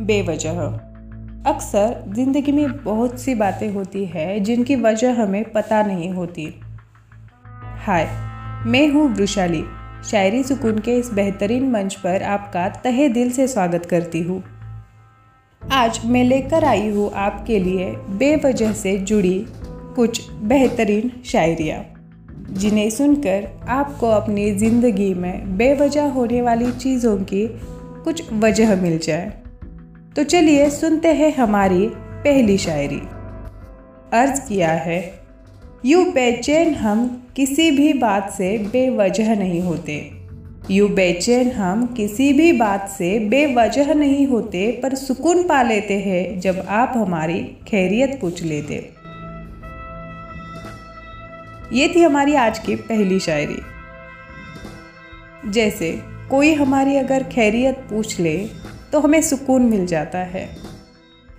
बेवजह। अक्सर ज़िंदगी में बहुत सी बातें होती है जिनकी वजह हमें पता नहीं होती। हाय, मैं हूँ व्रुशाली, शायरी सुकून के इस बेहतरीन मंच पर आपका तहे दिल से स्वागत करती हूँ। आज मैं लेकर आई हूँ आपके लिए बेवजह से जुड़ी कुछ बेहतरीन शायरियाँ, जिन्हें सुनकर आपको अपनी ज़िंदगी में बेवजह होने वाली चीज़ों की कुछ वजह मिल जाए। तो चलिए सुनते हैं हमारी पहली शायरी। अर्ज़ किया है, यूँ बेचैन हम किसी भी बात से बेवजह नहीं होते। यूँ बेचैन हम किसी भी बात से बेवजह नहीं होते, पर सुकून पा लेते हैं जब आप हमारी खैरियत पूछ लेते। ये थी हमारी आज की पहली शायरी। जैसे कोई हमारी अगर खैरियत पूछ ले तो हमें सुकून मिल जाता है,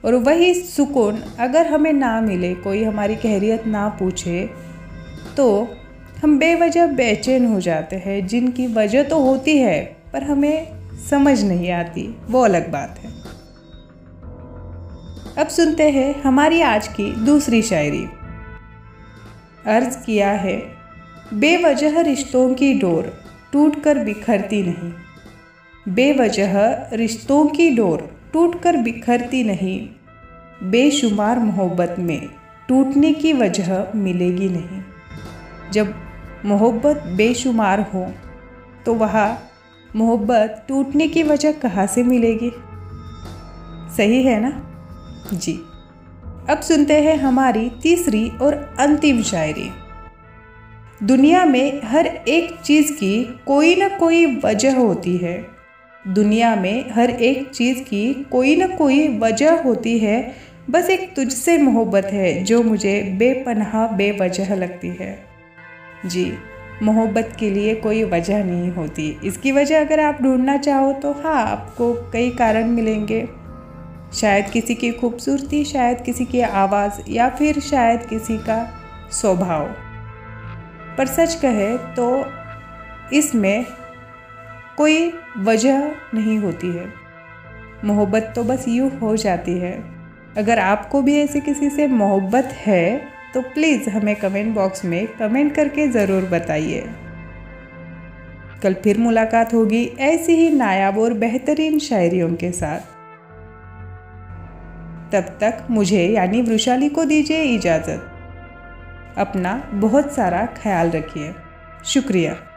और वही सुकून अगर हमें ना मिले, कोई हमारी खैरियत ना पूछे, तो हम बेवजह बेचैन हो जाते हैं, जिनकी वजह तो होती है पर हमें समझ नहीं आती, वो अलग बात है। अब सुनते हैं हमारी आज की दूसरी शायरी। अर्ज़ किया है, बेवजह रिश्तों की डोर टूटकर बिखरती नहीं। बेवजह रिश्तों की डोर टूटकर बिखरती नहीं, बेशुमार मोहब्बत में टूटने की वजह मिलेगी नहीं। जब मोहब्बत बेशुमार हो तो वहाँ मोहब्बत टूटने की वजह कहाँ से मिलेगी? सही है ना जी। अब सुनते हैं हमारी तीसरी और अंतिम शायरी। दुनिया में हर एक चीज़ की कोई ना कोई वजह होती है। दुनिया में हर एक चीज़ की कोई ना कोई वजह होती है, बस एक तुझसे मोहब्बत है जो मुझे बेपनाह बेवजह लगती है। जी, मोहब्बत के लिए कोई वजह नहीं होती। इसकी वजह अगर आप ढूंढना चाहो तो हाँ, आपको कई कारण मिलेंगे। शायद किसी की खूबसूरती, शायद किसी की आवाज़, या फिर शायद किसी का स्वभाव। पर सच कहे तो इसमें कोई वजह नहीं होती है। मोहब्बत तो बस यूँ हो जाती है। अगर आपको भी ऐसे किसी से मोहब्बत है तो प्लीज़ हमें कमेंट बॉक्स में कमेंट करके ज़रूर बताइए। कल फिर मुलाकात होगी ऐसी ही नायाब और बेहतरीन शायरियों के साथ। तब तक मुझे यानी व्रुशाली को दीजिए इजाज़त। अपना बहुत सारा ख्याल रखिए। शुक्रिया।